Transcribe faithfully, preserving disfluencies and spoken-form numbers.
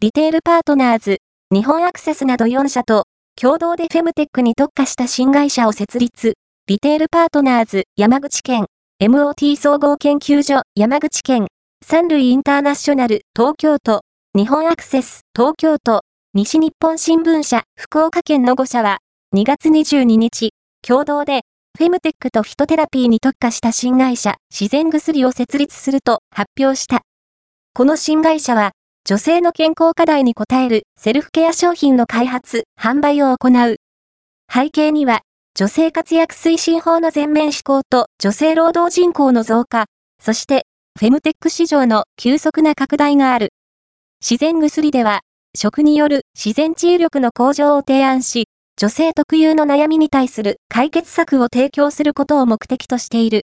リテールパートナーズ、日本アクセスなどよんしゃと、共同でフェムテックに特化した新会社を設立。リテールパートナーズ、山口県、エムオーティー 総合研究所、山口県、三塁インターナショナル、東京都、日本アクセス、東京都、西日本新聞社、福岡県のごしゃは、にがつにじゅうににち、共同で、フェムテックとフィトテラピーに特化した新会社、自然薬を設立すると発表した。この新会社は、女性の健康課題に応えるセルフケア商品の開発、販売を行う。背景には、女性活躍推進法の全面施行と女性労働人口の増加、そして、フェムテック市場の急速な拡大がある。自然薬では、食による自然治癒力の向上を提案し、女性特有の悩みに対する解決策を提供することを目的としている。